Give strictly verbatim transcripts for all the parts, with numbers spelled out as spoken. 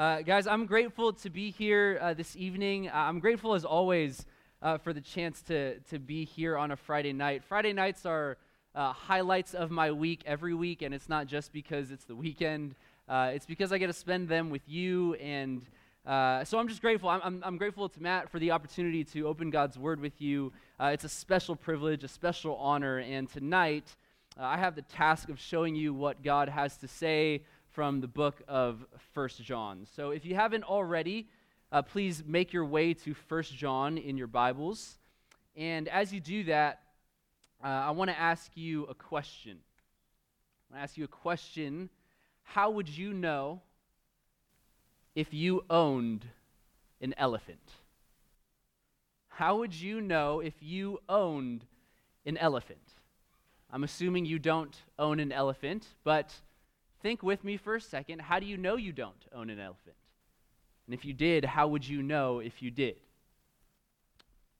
Uh, guys, I'm grateful to be here uh, this evening. Uh, I'm grateful, as always, uh, for the chance to to be here on a Friday night. Friday nights are uh, highlights of my week every week, and it's not just because it's the weekend. Uh, it's because I get to spend them with you, and uh, so I'm just grateful. I'm, I'm I'm grateful to Matt for the opportunity to open God's Word with you. Uh, it's a special privilege, a special honor, and tonight uh, I have the task of showing you what God has to say from the book of First John. So if you haven't already, uh, please make your way to First John in your Bibles. And as you do that, uh, I want to ask you a question. I want to ask you a question. How would you know if you owned an elephant? How would you know if you owned an elephant? I'm assuming you don't own an elephant, but think with me for a second. How do you know you don't own an elephant? And if you did, how would you know if you did?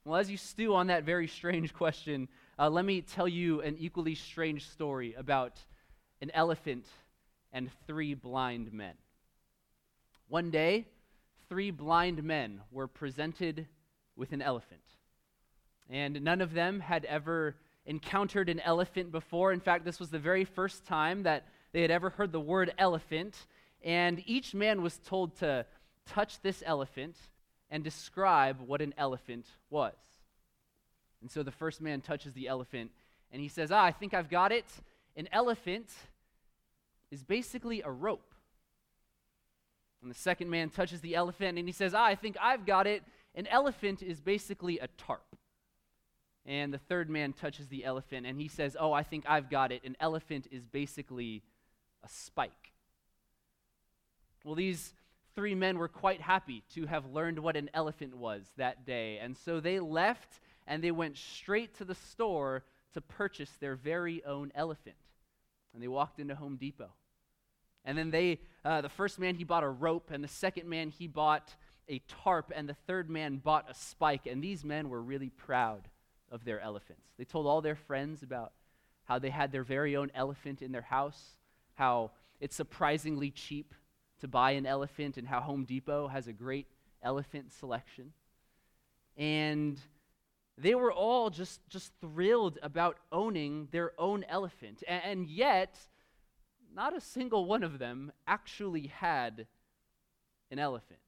Well, as you stew on that very strange question, uh, let me tell you an equally strange story about an elephant and three blind men. One day, three blind men were presented with an elephant, and none of them had ever encountered an elephant before. In fact, this was the very first time that they had ever heard the word elephant, and each man was told to touch this elephant and describe what an elephant was. And so the first man touches the elephant, and he says, ah, I think I've got it. An elephant is basically a rope. And the second man touches the elephant, and he says, ah, I think I've got it. An elephant is basically a tarp. And the third man touches the elephant, and he says, oh, I think I've got it. An elephant is basically a spike. Well, these three men were quite happy to have learned what an elephant was that day, and so they left and they went straight to the store to purchase their very own elephant. And they walked into Home Depot. And then they, uh, the first man, he bought a rope, and the second man, he bought a tarp, and the third man bought a spike, and these men were really proud of their elephants. They told all their friends about how they had their very own elephant in their house, how it's surprisingly cheap to buy an elephant, and how Home Depot has a great elephant selection. And they were all just, just thrilled about owning their own elephant. And, and yet, not a single one of them actually had an elephant.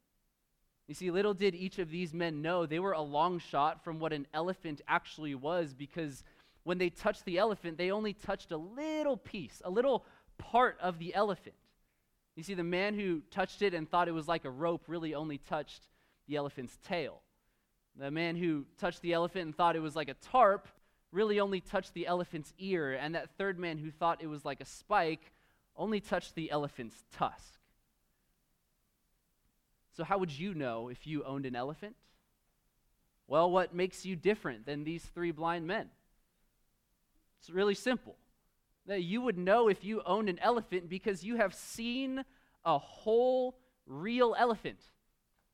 You see, little did each of these men know they were a long shot from what an elephant actually was, because when they touched the elephant, they only touched a little piece, a little part of the elephant. You see, the man who touched it and thought it was like a rope really only touched the elephant's tail. The man who touched the elephant and thought it was like a tarp really only touched the elephant's ear, and that third man who thought it was like a spike only touched the elephant's tusk. So how would you know if you owned an elephant? Well, what makes you different than these three blind men? It's really simple. That you would know if you owned an elephant because you have seen a whole real elephant,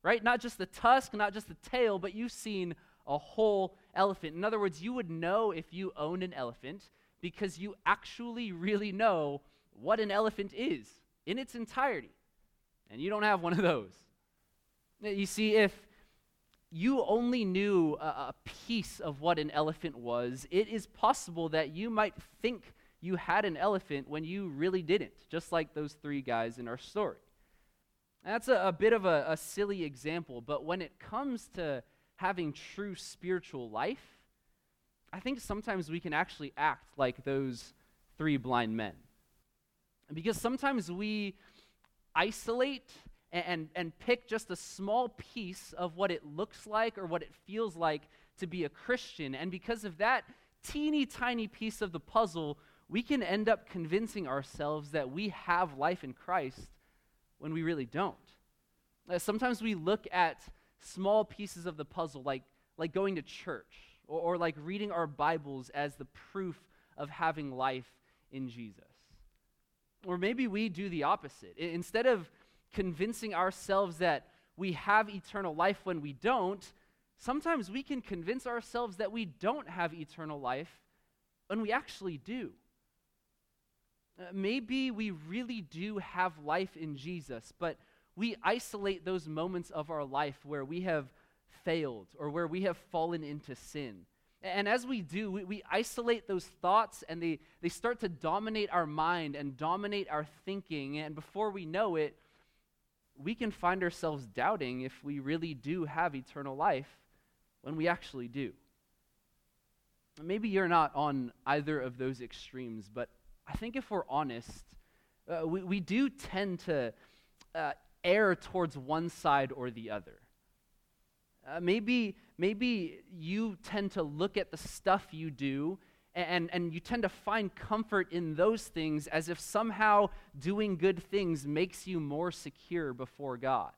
right? Not just the tusk, not just the tail, but you've seen a whole elephant. In other words, you would know if you owned an elephant because you actually really know what an elephant is in its entirety, and you don't have one of those. You see, if you only knew a, a piece of what an elephant was, it is possible that you might think you had an elephant when you really didn't, just like those three guys in our story. And that's a, a bit of a, a silly example, but when it comes to having true spiritual life, I think sometimes we can actually act like those three blind men. Because sometimes we isolate and and pick just a small piece of what it looks like or what it feels like to be a Christian. And because of that teeny tiny piece of the puzzle, we can end up convincing ourselves that we have life in Christ when we really don't. Uh, sometimes we look at small pieces of the puzzle, like, like going to church or, or like reading our Bibles as the proof of having life in Jesus. Or maybe we do the opposite. I, instead of convincing ourselves that we have eternal life when we don't, sometimes we can convince ourselves that we don't have eternal life when we actually do. Uh, maybe we really do have life in Jesus, but we isolate those moments of our life where we have failed or where we have fallen into sin. And as we do, we, we isolate those thoughts, and they, they start to dominate our mind and dominate our thinking. And before we know it, we can find ourselves doubting if we really do have eternal life when we actually do. Maybe you're not on either of those extremes, but I think if we're honest, uh, we, we do tend to uh, err towards one side or the other. Uh, maybe maybe you tend to look at the stuff you do, and, and you tend to find comfort in those things as if somehow doing good things makes you more secure before God.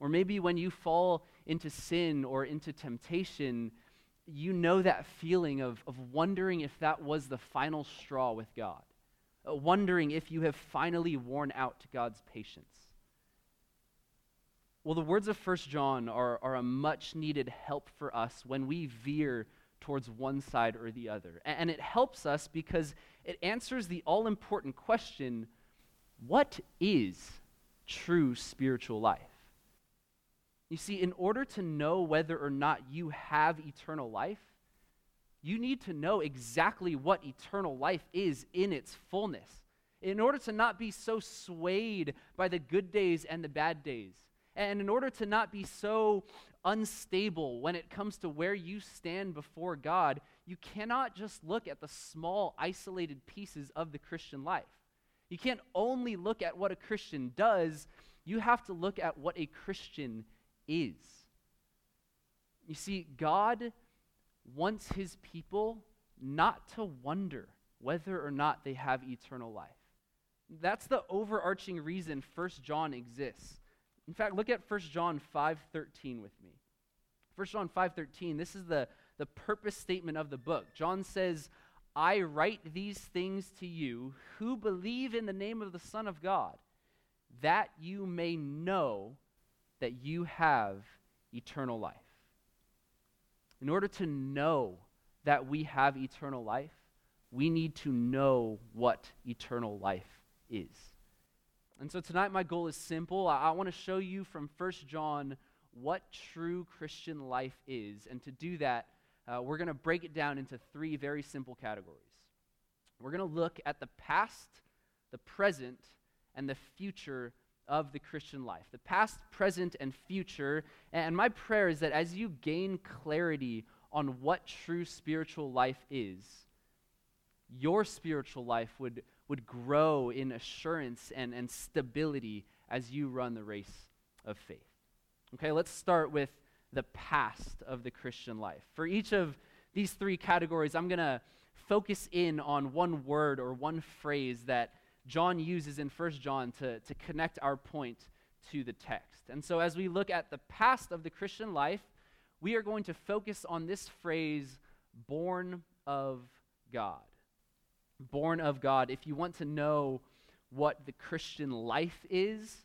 Or maybe when you fall into sin or into temptation, you know that feeling of, of wondering if that was the final straw with God, uh, wondering if you have finally worn out God's patience. Well, the words of First John are, are a much-needed help for us when we veer towards one side or the other. And, and it helps us because it answers the all-important question, what is true spiritual life? You see, in order to know whether or not you have eternal life, you need to know exactly what eternal life is in its fullness, in order to not be so swayed by the good days and the bad days. And in order to not be so unstable when it comes to where you stand before God, you cannot just look at the small, isolated pieces of the Christian life. You can't only look at what a Christian does. You have to look at what a Christian is. You see, God wants his people not to wonder whether or not they have eternal life. That's the overarching reason First John exists. In fact, look at First John five thirteen with me. First John five thirteen, this is the, the purpose statement of the book. John says, I write these things to you who believe in the name of the Son of God, that you may know that you have eternal life. In order to know that we have eternal life, we need to know what eternal life is. And so tonight my goal is simple. I, I want to show you from First John what true Christian life is. And to do that, uh, we're going to break it down into three very simple categories. We're going to look at the past, the present, and the future of the Christian life. The past, present, and future. And my prayer is that as you gain clarity on what true spiritual life is, your spiritual life would would grow in assurance and, and stability as you run the race of faith. Okay, let's start with the past of the Christian life. For each of these three categories, I'm going to focus in on one word or one phrase that John uses in First John to, to connect our point to the text. And so as we look at the past of the Christian life, we are going to focus on this phrase, born of God. Born of God. If you want to know what the Christian life is,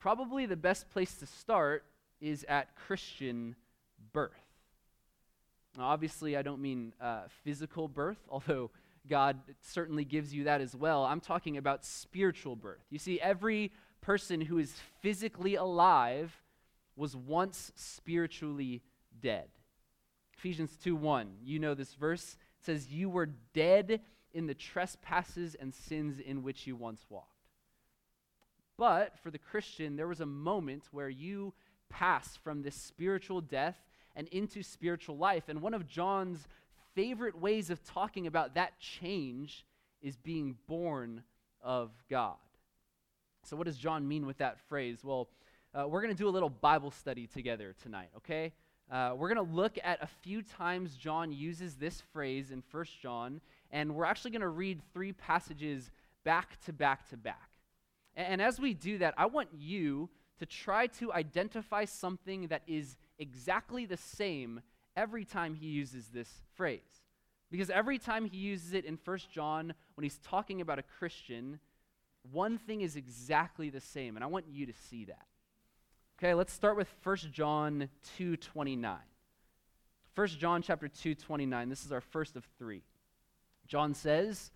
probably the best place to start is at Christian birth. Now, obviously, I don't mean uh, physical birth, although God certainly gives you that as well. I'm talking about spiritual birth. You see, every person who is physically alive was once spiritually dead. Ephesians two one, you know this verse. It says, you were dead in the trespasses and sins in which you once walked. But for the Christian, there was a moment where you passed from this spiritual death and into spiritual life. And one of John's favorite ways of talking about that change is being born of God. So what does John mean with that phrase? Well, uh, we're going to do a little Bible study together tonight, okay? Uh, we're going to look at a few times John uses this phrase in First John, and we're actually going to read three passages back to back to back. And, and as we do that, I want you to try to identify something that is exactly the same every time he uses this phrase. Because every time he uses it in First John, when he's talking about a Christian, one thing is exactly the same, and I want you to see that. Okay, let's start with First John two twenty-nine. First John chapter two twenty-nine, this is our first of three. John says,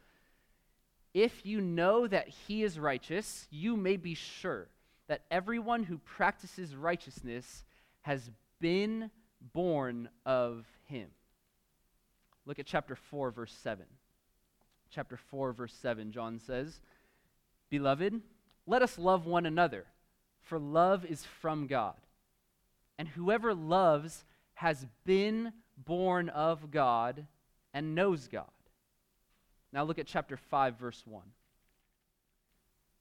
if you know that he is righteous, you may be sure that everyone who practices righteousness has been born of him. Look at chapter four, verse seven. Chapter four, verse seven, John says, "Beloved, let us love one another, for love is from God. And whoever loves has been born of God and knows God." Now look at chapter five, verse one.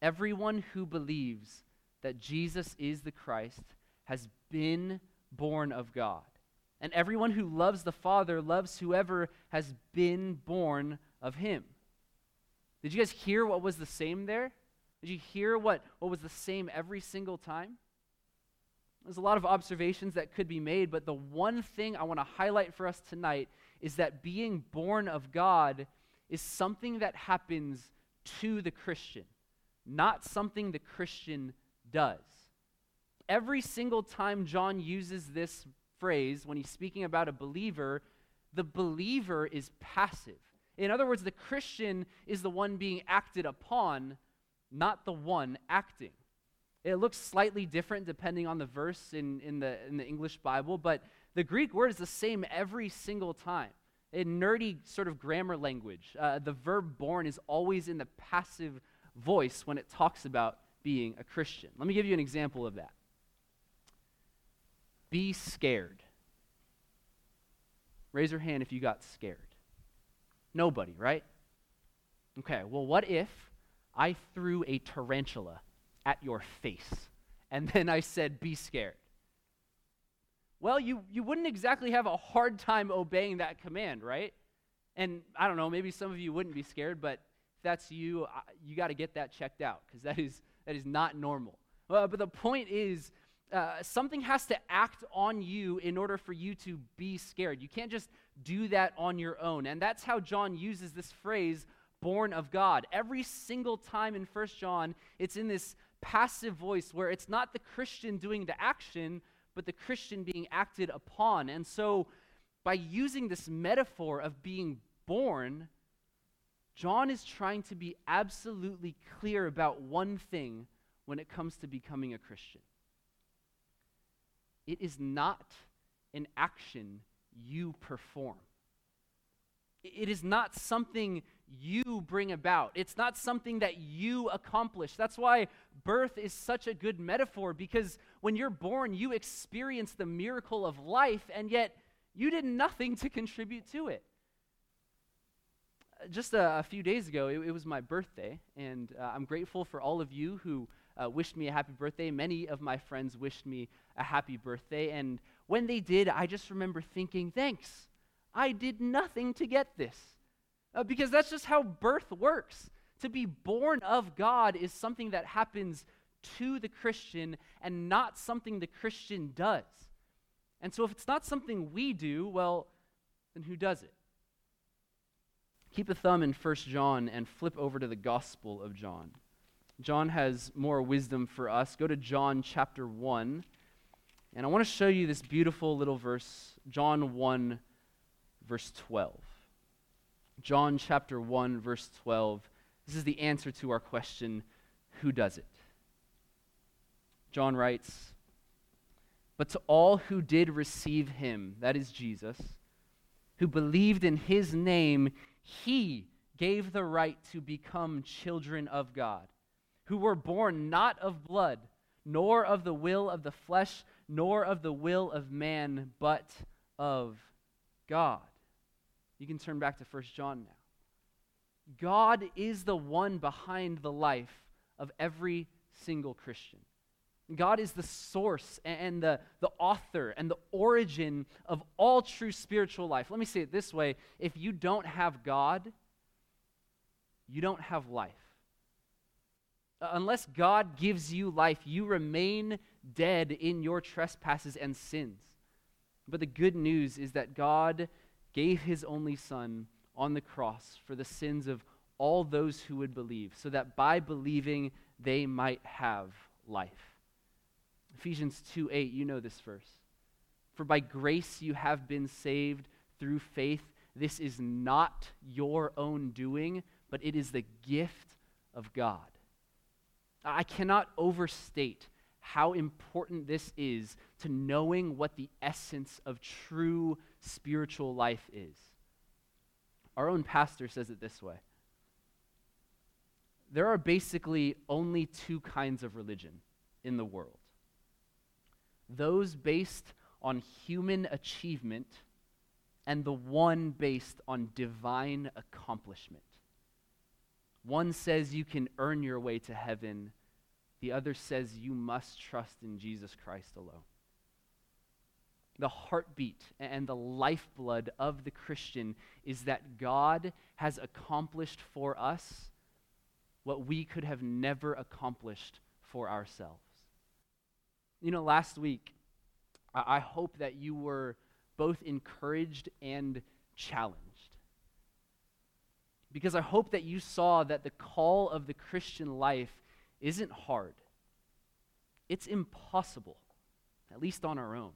"Everyone who believes that Jesus is the Christ has been born of God. And everyone who loves the Father loves whoever has been born of him." Did you guys hear what was the same there? Did you hear what, what was the same every single time? There's a lot of observations that could be made, but the one thing I want to highlight for us tonight is that being born of God is something that happens to the Christian, not something the Christian does. Every single time John uses this phrase, when he's speaking about a believer, the believer is passive. In other words, the Christian is the one being acted upon, not the one acting. It looks slightly different depending on the verse in, in the in the English Bible, but the Greek word is the same every single time. In nerdy sort of grammar language, uh, the verb born is always in the passive voice when it talks about being a Christian. Let me give you an example of that. Be scared. Raise your hand if you got scared. Nobody, right? Okay, well, what if I threw a tarantula at your face, and then I said, "Be scared"? Well, you, you wouldn't exactly have a hard time obeying that command, right? And I don't know, maybe some of you wouldn't be scared, but if that's you, you got to get that checked out, because that is that is not normal. Uh, but the point is, uh, something has to act on you in order for you to be scared. You can't just do that on your own, and that's how John uses this phrase, born of God. Every single time in First John, it's in this passive voice where it's not the Christian doing the action, but the Christian being acted upon. And so by using this metaphor of being born, John is trying to be absolutely clear about one thing when it comes to becoming a Christian. It is not an action you perform. It is not something you bring about. It's not something that you accomplish. That's why birth is such a good metaphor, because when you're born, you experience the miracle of life, and yet you did nothing to contribute to it. Just a, a few days ago, it, it was my birthday, and uh, I'm grateful for all of you who uh, wished me a happy birthday. Many of my friends wished me a happy birthday, and when they did, I just remember thinking, thanks. I did nothing to get this. Uh, because that's just how birth works. To be born of God is something that happens to the Christian and not something the Christian does. And so if it's not something we do, well, then who does it? Keep a thumb in First John and flip over to the Gospel of John. John has more wisdom for us. Go to John chapter one, and I want to show you this beautiful little verse, John one, verse twelve. John chapter one, verse twelve. This is the answer to our question, who does it? John writes, "But to all who did receive him," that is Jesus, "who believed in his name, he gave the right to become children of God, who were born not of blood, nor of the will of the flesh, nor of the will of man, but of God." You can turn back to First John now. God is the one behind the life of every single Christian. God is the source and the, the author and the origin of all true spiritual life. Let me say it this way. If you don't have God, you don't have life. Unless God gives you life, you remain dead in your trespasses and sins. But the good news is that God gave his only Son on the cross for the sins of all those who would believe, so that by believing they might have life. Ephesians two eight, you know this verse. "For by grace you have been saved through faith. This is not your own doing, but it is the gift of God." I cannot overstate how important this is to knowing what the essence of true spiritual life is. Our own pastor says it this way. There are basically only two kinds of religion in the world. Those based on human achievement and the one based on divine accomplishment. One says you can earn your way to heaven. The other says you must trust in Jesus Christ alone. The heartbeat and the lifeblood of the Christian is that God has accomplished for us what we could have never accomplished for ourselves. You know, last week, I, I hope that you were both encouraged and challenged. Because I hope that you saw that the call of the Christian life isn't hard. It's impossible, at least on our own.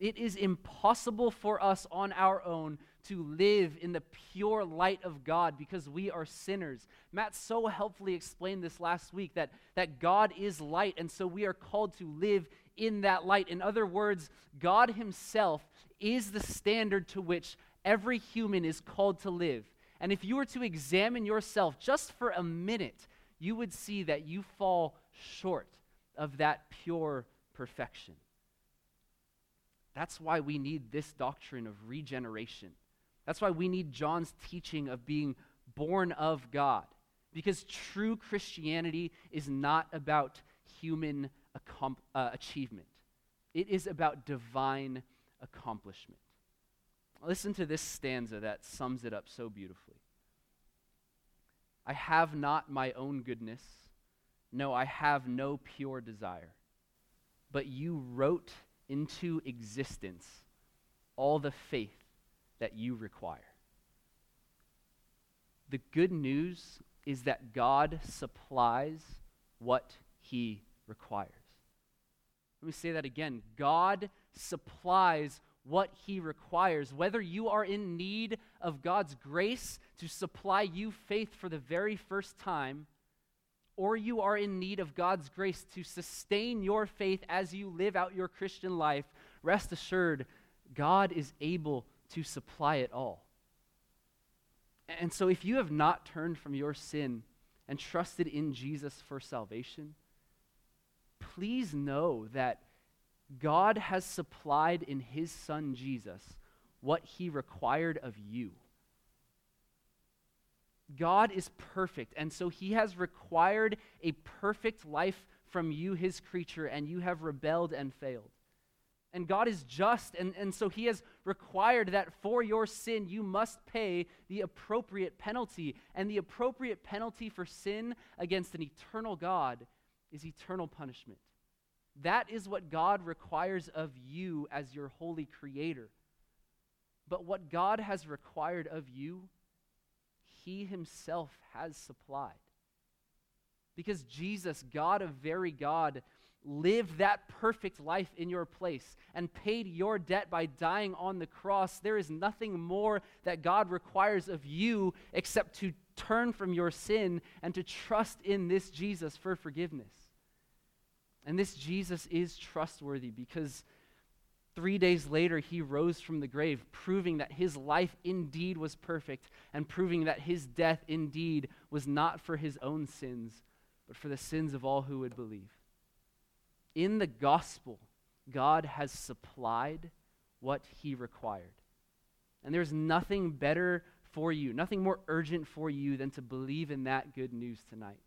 It is impossible for us on our own to live in the pure light of God because we are sinners. Matt so helpfully explained this last week, that, that God is light, and so we are called to live in that light. In other words, God himself is the standard to which every human is called to live. And if you were to examine yourself just for a minute, you would see that you fall short of that pure perfection. That's why we need this doctrine of regeneration. That's why we need John's teaching of being born of God, because true Christianity is not about human accom- uh, achievement. It is about divine accomplishment. Listen to this stanza that sums it up so beautifully. I have not my own goodness. No, I have no pure desire. But you wrote into existence all the faith that you require. The good news is that God supplies what he requires. Let me say that again. God supplies what he requires. Whether you are in need of God's grace to supply you faith for the very first time, or you are in need of God's grace to sustain your faith as you live out your Christian life, rest assured, God is able to supply it all. And so if you have not turned from your sin and trusted in Jesus for salvation, please know that God has supplied in his son Jesus what he required of you. God is perfect, and so he has required a perfect life from you, his creature, and you have rebelled and failed. And God is just, and, and so he has required that for your sin you must pay the appropriate penalty. And the appropriate penalty for sin against an eternal God is eternal punishment. That is what God requires of you as your holy creator. But what God has required of you, he himself has supplied. Because Jesus, God of very God, lived that perfect life in your place and paid your debt by dying on the cross. There is nothing more that God requires of you except to turn from your sin and to trust in this Jesus for forgiveness. And this Jesus is trustworthy because three days later he rose from the grave, proving that his life indeed was perfect and proving that his death indeed was not for his own sins, but for the sins of all who would believe. In the gospel, God has supplied what he required. And there's nothing better for you, nothing more urgent for you than to believe in that good news tonight.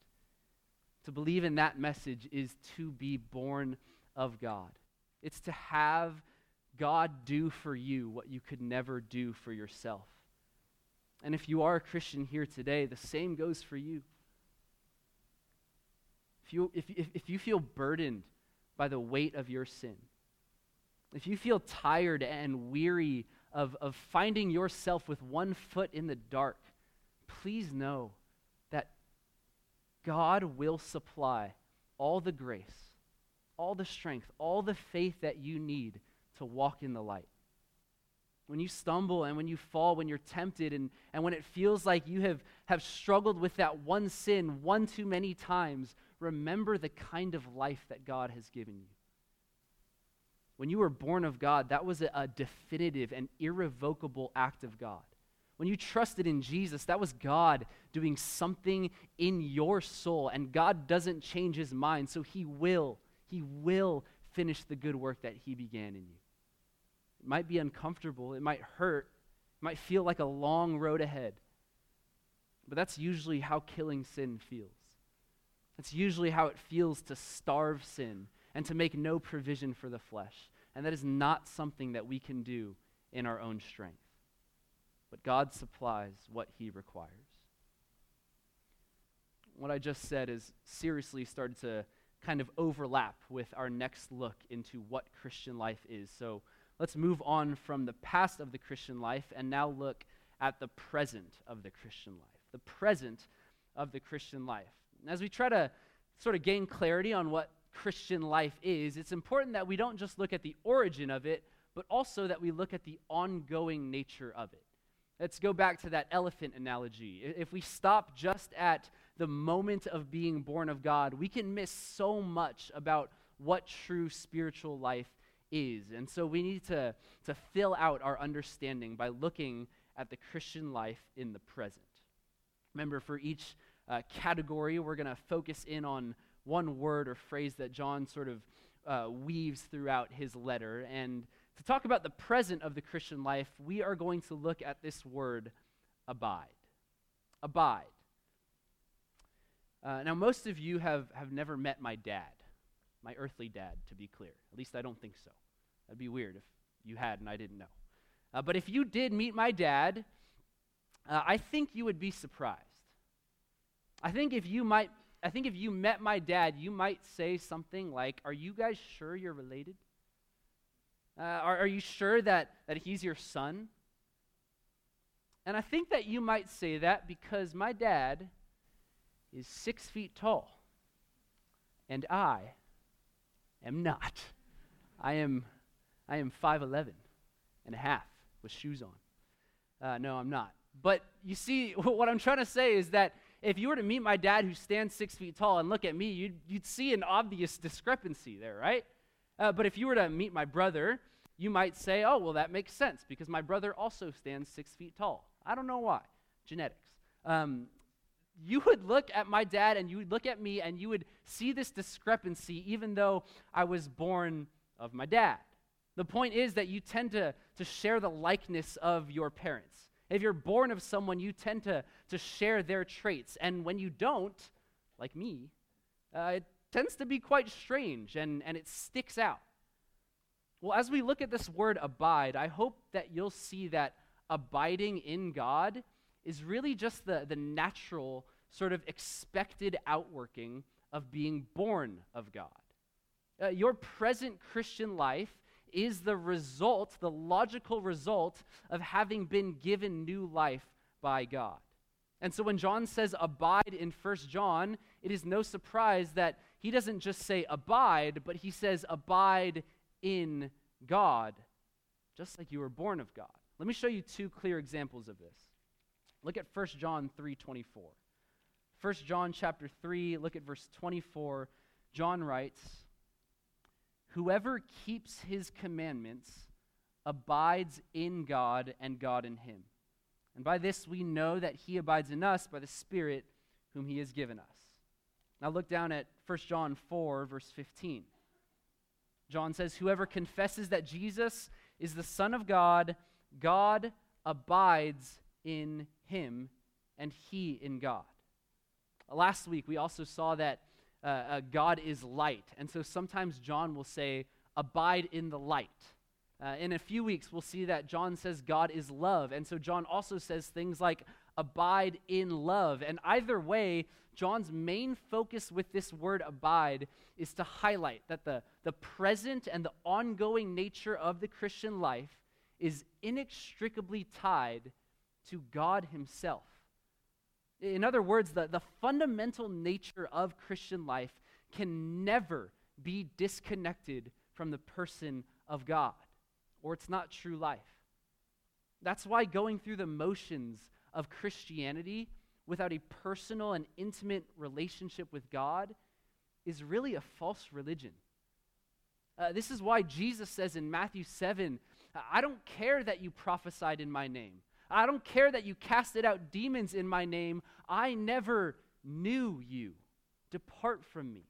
To believe in that message is to be born of God. It's to have God do for you what you could never do for yourself. And if you are a Christian here today, the same goes for you. If you, if, if, if you feel burdened by the weight of your sin, if you feel tired and weary of, of finding yourself with one foot in the dark, please know God will supply all the grace, all the strength, all the faith that you need to walk in the light. when you stumble and when you fall, when you're tempted, and, and when it feels like you have, have struggled with that one sin one too many times, remember the kind of life that God has given you. When you were born of God, that was a, a definitive and irrevocable act of God. When you trusted in Jesus, that was God doing something in your soul, and God doesn't change his mind, so he will, he will finish the good work that he began in you. It might be uncomfortable, it might hurt, it might feel like a long road ahead, but that's usually how killing sin feels. That's usually how it feels to starve sin and to make no provision for the flesh, and that is not something that we can do in our own strength. But God supplies what he requires. What I just said is seriously started to kind of overlap with our next look into what Christian life is. So let's move on from the past of the Christian life and now look at the present of the Christian life. The present of the Christian life. And as we try to sort of gain clarity on what Christian life is, it's important that we don't just look at the origin of it, but also that we look at the ongoing nature of it. Let's go back to that elephant analogy. If we stop just at the moment of being born of God, we can miss so much about what true spiritual life is. And so we need to, to fill out our understanding by looking at the Christian life in the present. Remember, for each uh, category, we're going to focus in on one word or phrase that John sort of uh, weaves throughout his letter. And to talk about the present of the Christian life, we are going to look at this word, abide. Abide. Uh, now, most of you have, have never met my dad, my earthly dad, to be clear. At least I don't think so. That'd be weird if you had and I didn't know. Uh, but if you did meet my dad, uh, I think you would be surprised. I think if you might, I think if you met my dad, you might say something like, "Are you guys sure you're related? Uh, are, are you sure that, that he's your son?" And I think that you might say that because my dad is six feet tall, and I am not. I am I am five eleven and a half with shoes on. Uh, no, I'm not. But you see, what I'm trying to say is that if you were to meet my dad who stands six feet tall and look at me, you'd, you'd see an obvious discrepancy there, right? Uh, but if you were to meet my brother, you might say, "Oh, well, that makes sense because my brother also stands six feet tall." I don't know why. Genetics. Um, you would look at my dad and you would look at me and you would see this discrepancy even though I was born of my dad. The point is that you tend to, to share the likeness of your parents. If you're born of someone, you tend to, to share their traits. And when you don't, like me, uh, it tends to be quite strange, and, and it sticks out. Well, as we look at this word abide, I hope that you'll see that abiding in God is really just the, the natural sort of expected outworking of being born of God. Uh, your present Christian life is the result, the logical result of having been given new life by God. And so when John says abide in First John, it is no surprise that he doesn't just say abide, but he says abide in God, just like you were born of God. Let me show you two clear examples of this. Look at First John three twenty-four. First John chapter three, look at verse twenty-four. John writes, "Whoever keeps his commandments abides in God and God in him. And by this we know that he abides in us by the Spirit whom he has given us." Now look down at First John four, verse fifteen. John says, "Whoever confesses that Jesus is the Son of God, God abides in him, and he in God." Last week we also saw that uh, uh, God is light, and so sometimes John will say, "Abide in the light." Uh, in a few weeks, we'll see that John says God is love, and so John also says things like, "Abide in love." And either way, John's main focus with this word abide is to highlight that the, the present and the ongoing nature of the Christian life is inextricably tied to God himself. In other words, the, the fundamental nature of Christian life can never be disconnected from the person of God, or it's not true life. That's why going through the motions of Christianity without a personal and intimate relationship with God is really a false religion. Uh, this is why Jesus says in Matthew seven, I don't care that you prophesied in my name. I don't care that you casted out demons in my name. I never knew you. Depart from me.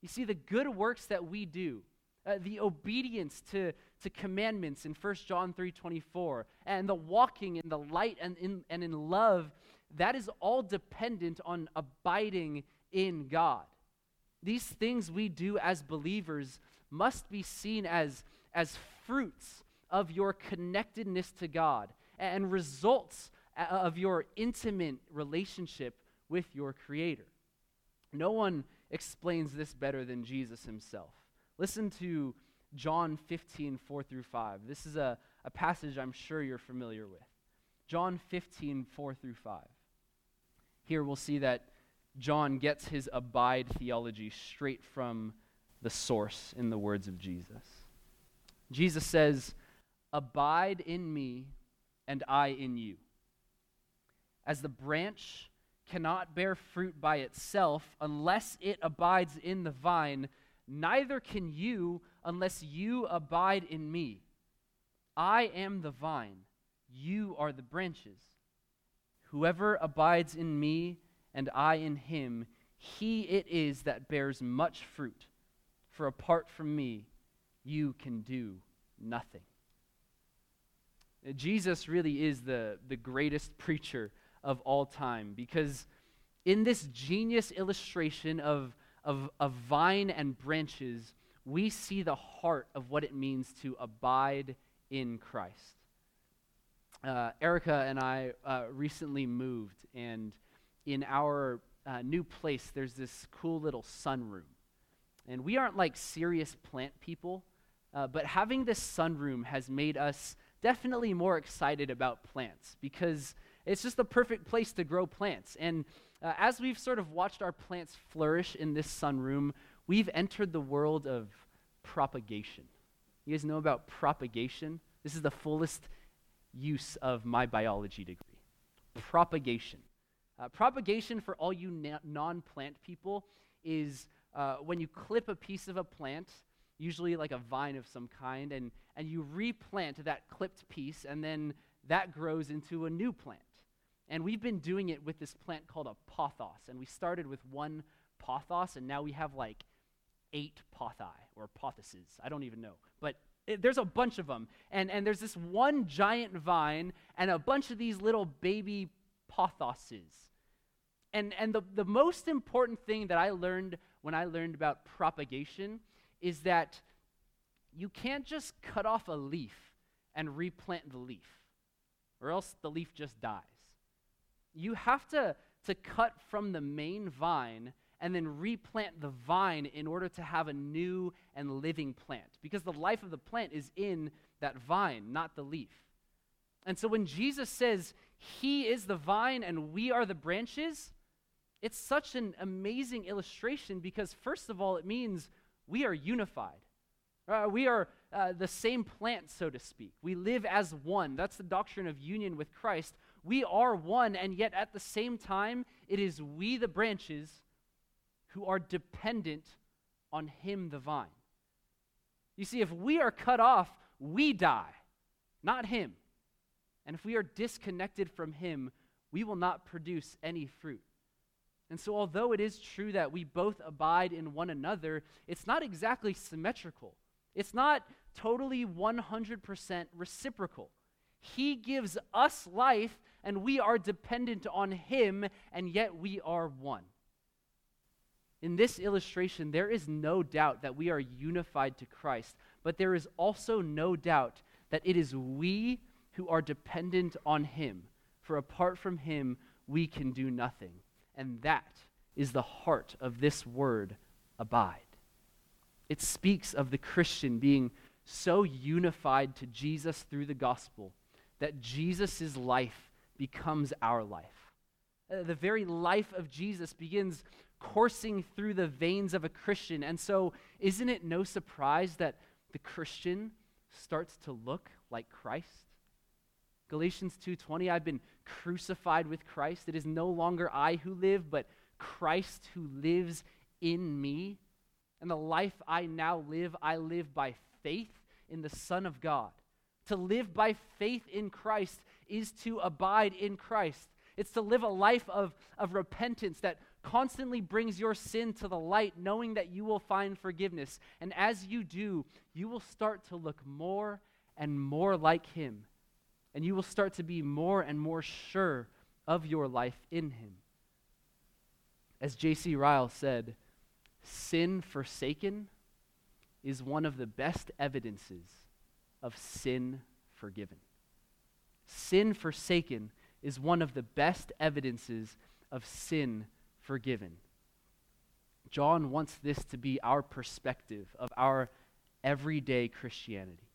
You see, the good works that we do, uh, the obedience to, to commandments in First John three twenty-four, and the walking in the light and in, and in love, that is all dependent on abiding in God. These things we do as believers must be seen as, as fruits of your connectedness to God and results of your intimate relationship with your Creator. No one explains this better than Jesus himself. Listen to John fifteen, four through five. This is a, a passage I'm sure you're familiar with. John fifteen, four through five. Here we'll see that John gets his abide theology straight from the source in the words of Jesus. Jesus says, "Abide in me, and I in you. As the branch cannot bear fruit by itself unless it abides in the vine, neither can you unless you abide in me. I am the vine, you are the branches. Whoever abides in me and I in him, he it is that bears much fruit, for apart from me, you can do nothing." Jesus really is the, the greatest preacher of all time, because in this genius illustration of, of, of vine and branches, we see the heart of what it means to abide in Christ. Uh, Erica and I uh, recently moved, and in our uh, new place, there's this cool little sunroom. And we aren't like serious plant people, uh, but having this sunroom has made us definitely more excited about plants, because it's just the perfect place to grow plants. And uh, as we've sort of watched our plants flourish in this sunroom, we've entered the world of propagation. You guys know about propagation? This is the fullest use of my biology degree. Propagation. Uh, propagation, for all you na- non-plant people, is uh, when you clip a piece of a plant, usually like a vine of some kind, and, and you replant that clipped piece, and then that grows into a new plant. And we've been doing it with this plant called a pothos, and we started with one pothos, and now we have like eight pothi, or pothoses, I don't even know, but it, there's a bunch of them, and, and there's this one giant vine, and a bunch of these little baby pothoses. And, and the, the most important thing that I learned when I learned about propagation is that you can't just cut off a leaf and replant the leaf, or else the leaf just dies. You have to, to cut from the main vine and then replant the vine in order to have a new and living plant, because the life of the plant is in that vine, not the leaf. And so when Jesus says, "He is the vine and we are the branches," it's such an amazing illustration, because first of all, it means we are unified. Uh, we are uh, the same plant, so to speak. We live as one. That's the doctrine of union with Christ. We are one, and yet at the same time, it is we, the branches, who are dependent on him, the vine. You see, if we are cut off, we die, not him. And if we are disconnected from him, we will not produce any fruit. And so although it is true that we both abide in one another, it's not exactly symmetrical. It's not totally one hundred percent reciprocal. He gives us life, and we are dependent on him, and yet we are one. In this illustration, there is no doubt that we are unified to Christ, but there is also no doubt that it is we who are dependent on him, for apart from him, we can do nothing. And that is the heart of this word, abide. It speaks of the Christian being so unified to Jesus through the gospel that Jesus' life becomes our life. Uh, the very life of Jesus begins coursing through the veins of a Christian. And so isn't it no surprise that the Christian starts to look like Christ? Galatians two twenty, I've been crucified with Christ. It is no longer I who live, but Christ who lives in me. And the life I now live, I live by faith in the Son of God. To live by faith in Christ is to abide in Christ. It's to live a life of, of repentance that constantly brings your sin to the light, knowing that you will find forgiveness. And as you do, you will start to look more and more like him. And you will start to be more and more sure of your life in him. As J C Ryle said, sin forsaken is one of the best evidences of sin forgiven. Sin forsaken is one of the best evidences of sin forgiven. John wants this to be our perspective of our everyday Christianity.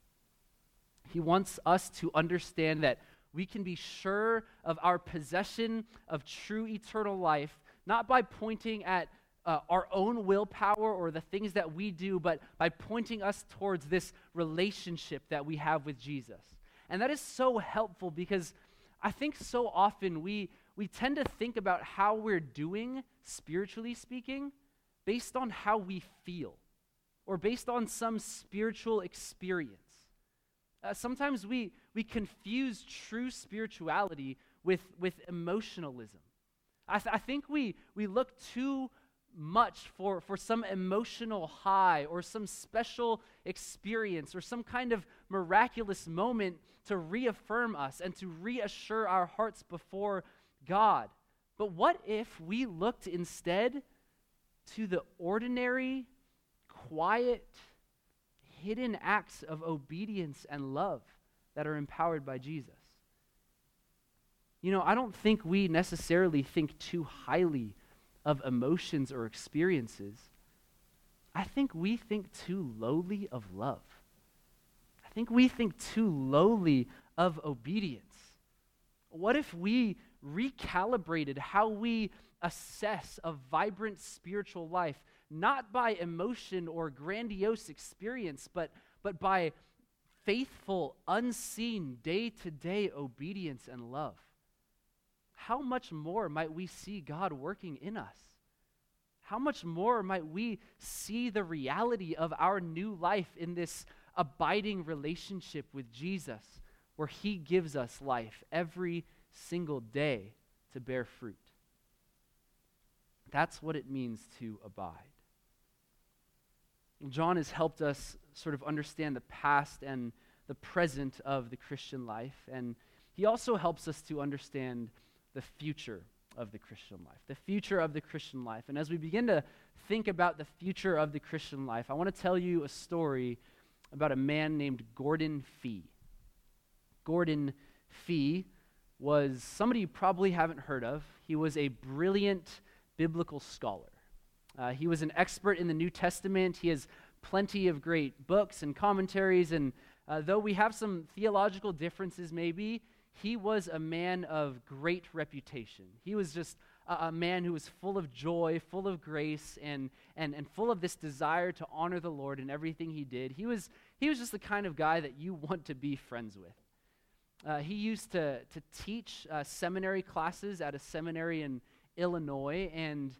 He wants us to understand that we can be sure of our possession of true eternal life, not by pointing at Uh, our own willpower or the things that we do, but by pointing us towards this relationship that we have with Jesus. And that is so helpful because I think so often we we tend to think about how we're doing, spiritually speaking, based on how we feel or based on some spiritual experience. Uh, sometimes we we confuse true spirituality with, with emotionalism. I, th- I think we we look too much for, for some emotional high or some special experience or some kind of miraculous moment to reaffirm us and to reassure our hearts before God. But what if we looked instead to the ordinary, quiet, hidden acts of obedience and love that are empowered by Jesus? You know, I don't think we necessarily think too highly of emotions or experiences. I think we think too lowly of love. I think we think too lowly of obedience. What if we recalibrated how we assess a vibrant spiritual life, not by emotion or grandiose experience, but, but by faithful, unseen, day-to-day obedience and love? How much more might we see God working in us? How much more might we see the reality of our new life in this abiding relationship with Jesus, where he gives us life every single day to bear fruit? That's what it means to abide. John has helped us sort of understand the past and the present of the Christian life, and he also helps us to understand the future of the Christian life, the future of the Christian life. And as we begin to think about the future of the Christian life, I want to tell you a story about a man named Gordon Fee. Gordon Fee was somebody you probably haven't heard of. He was a brilliant biblical scholar. Uh, he was an expert in the New Testament. He has plenty of great books and commentaries, and uh, though we have some theological differences maybe, he was a man of great reputation. He was just a, a man who was full of joy, full of grace, and, and and full of this desire to honor the Lord in everything he did. He was he was just the kind of guy that you want to be friends with. Uh, he used to, to teach uh, seminary classes at a seminary in Illinois, and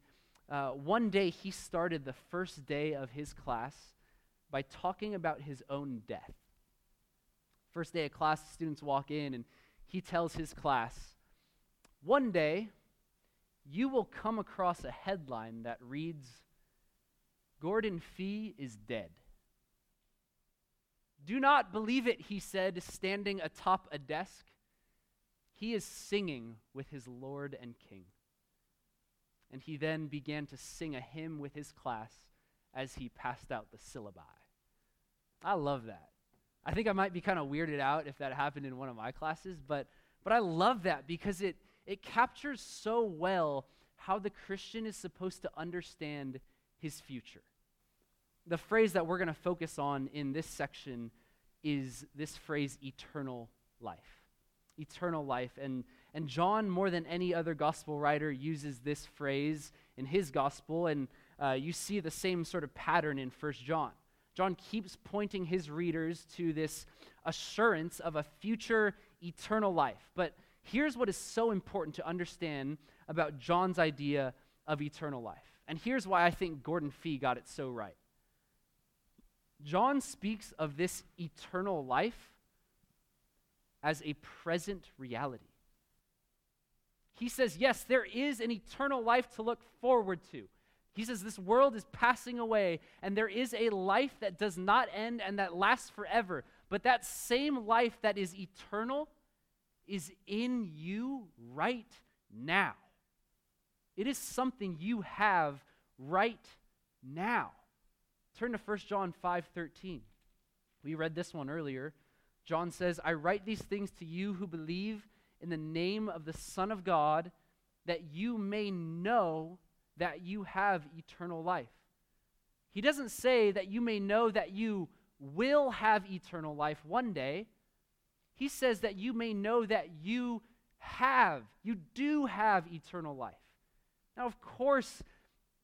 uh, one day he started the first day of his class by talking about his own death. First day of class, students walk in, and he tells his class, "One day, you will come across a headline that reads, 'Gordon Fee is dead.' Do not believe it," he said, standing atop a desk. "He is singing with his Lord and King." And he then began to sing a hymn with his class as he passed out the syllabi. I love that. I think I might be kind of weirded out if that happened in one of my classes, but but I love that because it, it captures so well how the Christian is supposed to understand his future. The phrase that we're going to focus on in this section is this phrase, eternal life. Eternal life. And, and John, more than any other gospel writer, uses this phrase in his gospel, and uh, you see the same sort of pattern in First John. John keeps pointing his readers to this assurance of a future eternal life. But here's what is so important to understand about John's idea of eternal life. And here's why I think Gordon Fee got it so right. John speaks of this eternal life as a present reality. He says, yes, there is an eternal life to look forward to. He says this world is passing away, and there is a life that does not end and that lasts forever. But that same life that is eternal is in you right now. It is something you have right now. Turn to First John five thirteen. We read this one earlier. John says, I write these things to you who believe in the name of the Son of God, that you may know that you have eternal life. He doesn't say that you may know that you will have eternal life one day. He says that you may know that you have, you do have eternal life. Now, of course,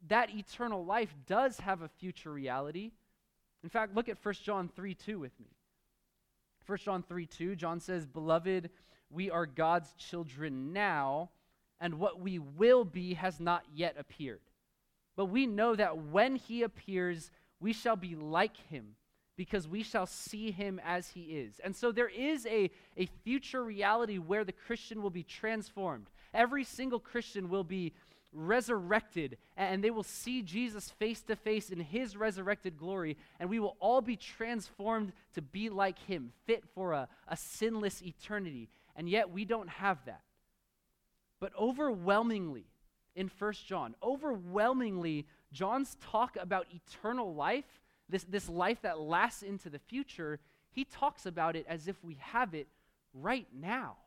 that eternal life does have a future reality. In fact, look at First John three two with me. First John three two, John says, Beloved, we are God's children now, and what we will be has not yet appeared. But we know that when he appears, we shall be like him, because we shall see him as he is. And so there is a, a future reality where the Christian will be transformed. Every single Christian will be resurrected, and they will see Jesus face to face in his resurrected glory, and we will all be transformed to be like him, fit for a, a sinless eternity. And yet we don't have that. But overwhelmingly, in First John, overwhelmingly, John's talk about eternal life, this, this life that lasts into the future, he talks about it as if we have it right now.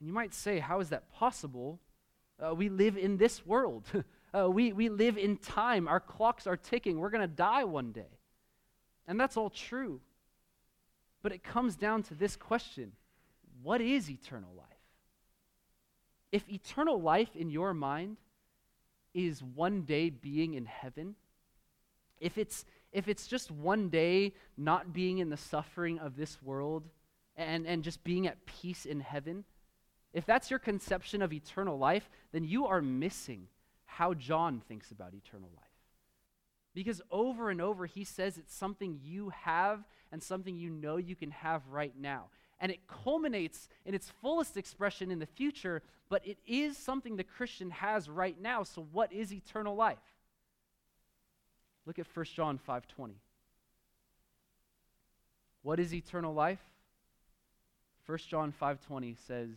And you might say, how is that possible? Uh, we live in this world. uh, we, we live in time. Our clocks are ticking. We're going to die one day. And that's all true. But it comes down to this question. What is eternal life? If eternal life in your mind is one day being in heaven, if it's if it's just one day not being in the suffering of this world and, and just being at peace in heaven, if that's your conception of eternal life, then you are missing how John thinks about eternal life. Because over and over he says it's something you have and something you know you can have right now. And it culminates in its fullest expression in the future, but it is something the Christian has right now. So what is eternal life? Look at First John five twenty. What is eternal life? First John five twenty says,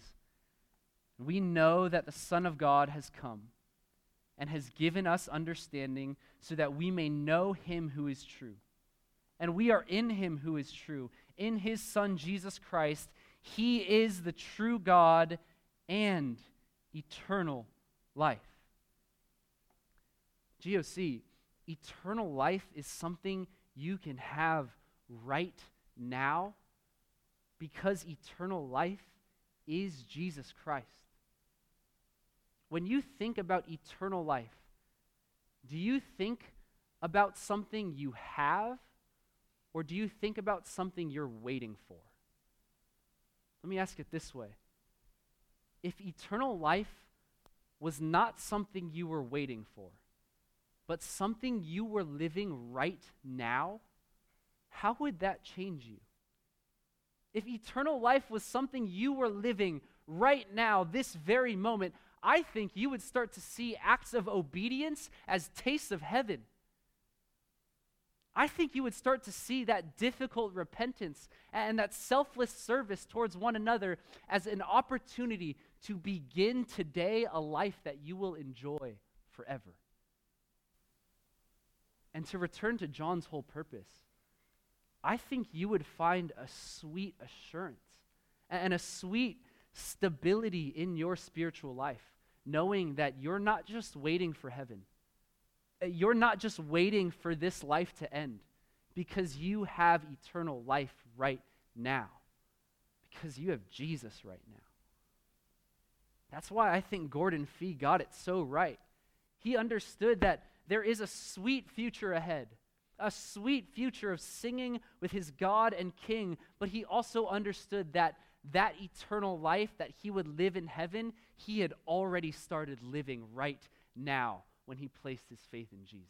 We know that the Son of God has come and has given us understanding so that we may know him who is true. And we are in him who is true, in his Son, Jesus Christ. He is the true God and eternal life. G O C, eternal life is something you can have right now because eternal life is Jesus Christ. When you think about eternal life, do you think about something you have? Or do you think about something you're waiting for? Let me ask it this way. If eternal life was not something you were waiting for, but something you were living right now, how would that change you? If eternal life was something you were living right now, this very moment, I think you would start to see acts of obedience as tastes of heaven. I think you would start to see that difficult repentance and that selfless service towards one another as an opportunity to begin today a life that you will enjoy forever. And to return to John's whole purpose, I think you would find a sweet assurance and a sweet stability in your spiritual life, knowing that you're not just waiting for heaven. You're not just waiting for this life to end, because you have eternal life right now, because you have Jesus right now. That's why I think Gordon Fee got it so right. He understood that there is a sweet future ahead, a sweet future of singing with his God and King, but he also understood that that eternal life that he would live in heaven, he had already started living right now when he placed his faith in Jesus.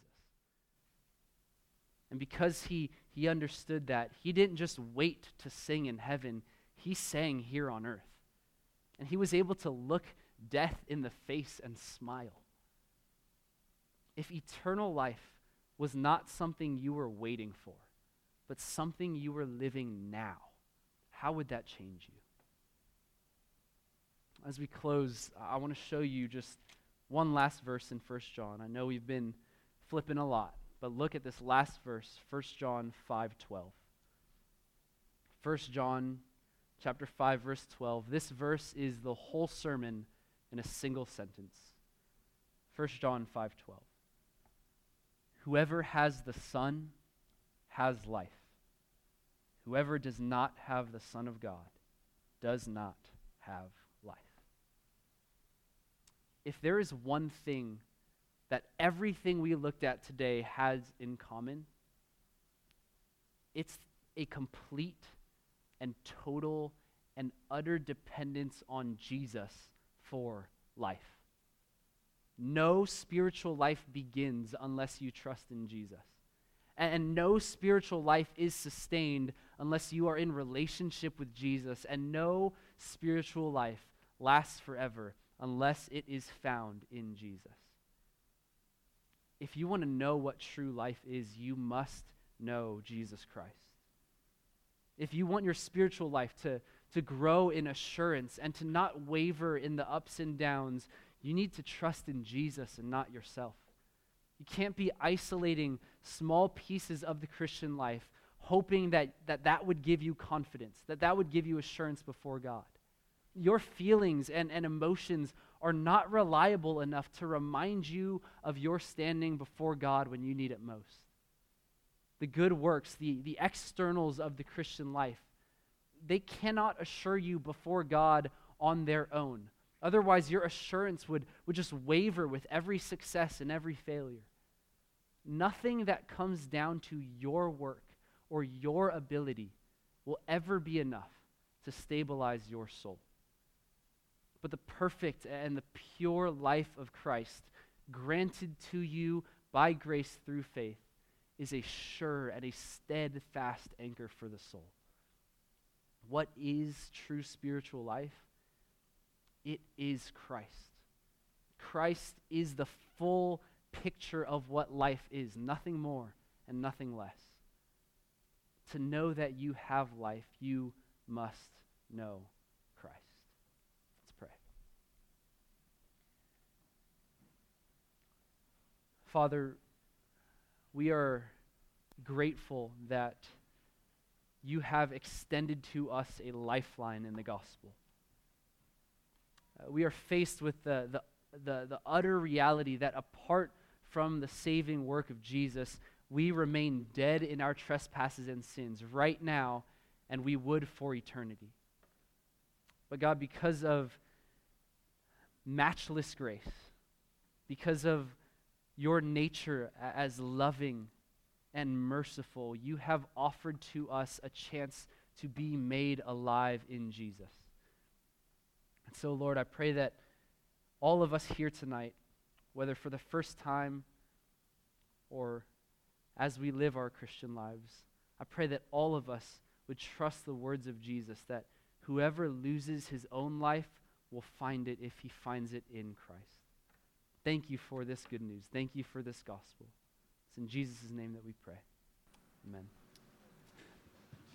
And because he, he understood that, he didn't just wait to sing in heaven, he sang here on earth. And he was able to look death in the face and smile. If eternal life was not something you were waiting for, but something you were living now, how would that change you? As we close, I want to show you just one last verse in First John. I know we've been flipping a lot, but look at this last verse, First John five twelve. First John chapter five, verse twelve. This verse is the whole sermon in a single sentence. First John five twelve. Whoever has the Son has life. Whoever does not have the Son of God does not have life. If there is one thing that everything we looked at today has in common, it's a complete and total and utter dependence on Jesus for life. No spiritual life begins unless you trust in Jesus. And no spiritual life is sustained unless you are in relationship with Jesus. And no spiritual life lasts forever unless it is found in Jesus. If you want to know what true life is, you must know Jesus Christ. If you want your spiritual life to, to grow in assurance and to not waver in the ups and downs, you need to trust in Jesus and not yourself. You can't be isolating small pieces of the Christian life, hoping that that, that would give you confidence, that that would give you assurance before God. Your feelings and, and emotions are not reliable enough to remind you of your standing before God when you need it most. The good works, the, the externals of the Christian life, they cannot assure you before God on their own. Otherwise, your assurance would, would just waver with every success and every failure. Nothing that comes down to your work or your ability will ever be enough to stabilize your soul. But the perfect and the pure life of Christ, granted to you by grace through faith, is a sure and a steadfast anchor for the soul. What is true spiritual life? It is Christ. Christ is the full picture of what life is, nothing more and nothing less. To know that you have life, you must know Christ. Let's pray. Father, we are grateful that you have extended to us a lifeline in the gospel. We are faced with the, the, the, the utter reality that apart from the saving work of Jesus, we remain dead in our trespasses and sins right now, and we would for eternity. But God, because of matchless grace, because of your nature as loving and merciful, you have offered to us a chance to be made alive in Jesus. And so, Lord, I pray that all of us here tonight, whether for the first time or as we live our Christian lives, I pray that all of us would trust the words of Jesus, that whoever loses his own life will find it if he finds it in Christ. Thank you for this good news. Thank you for this gospel. It's in Jesus' name that we pray. Amen.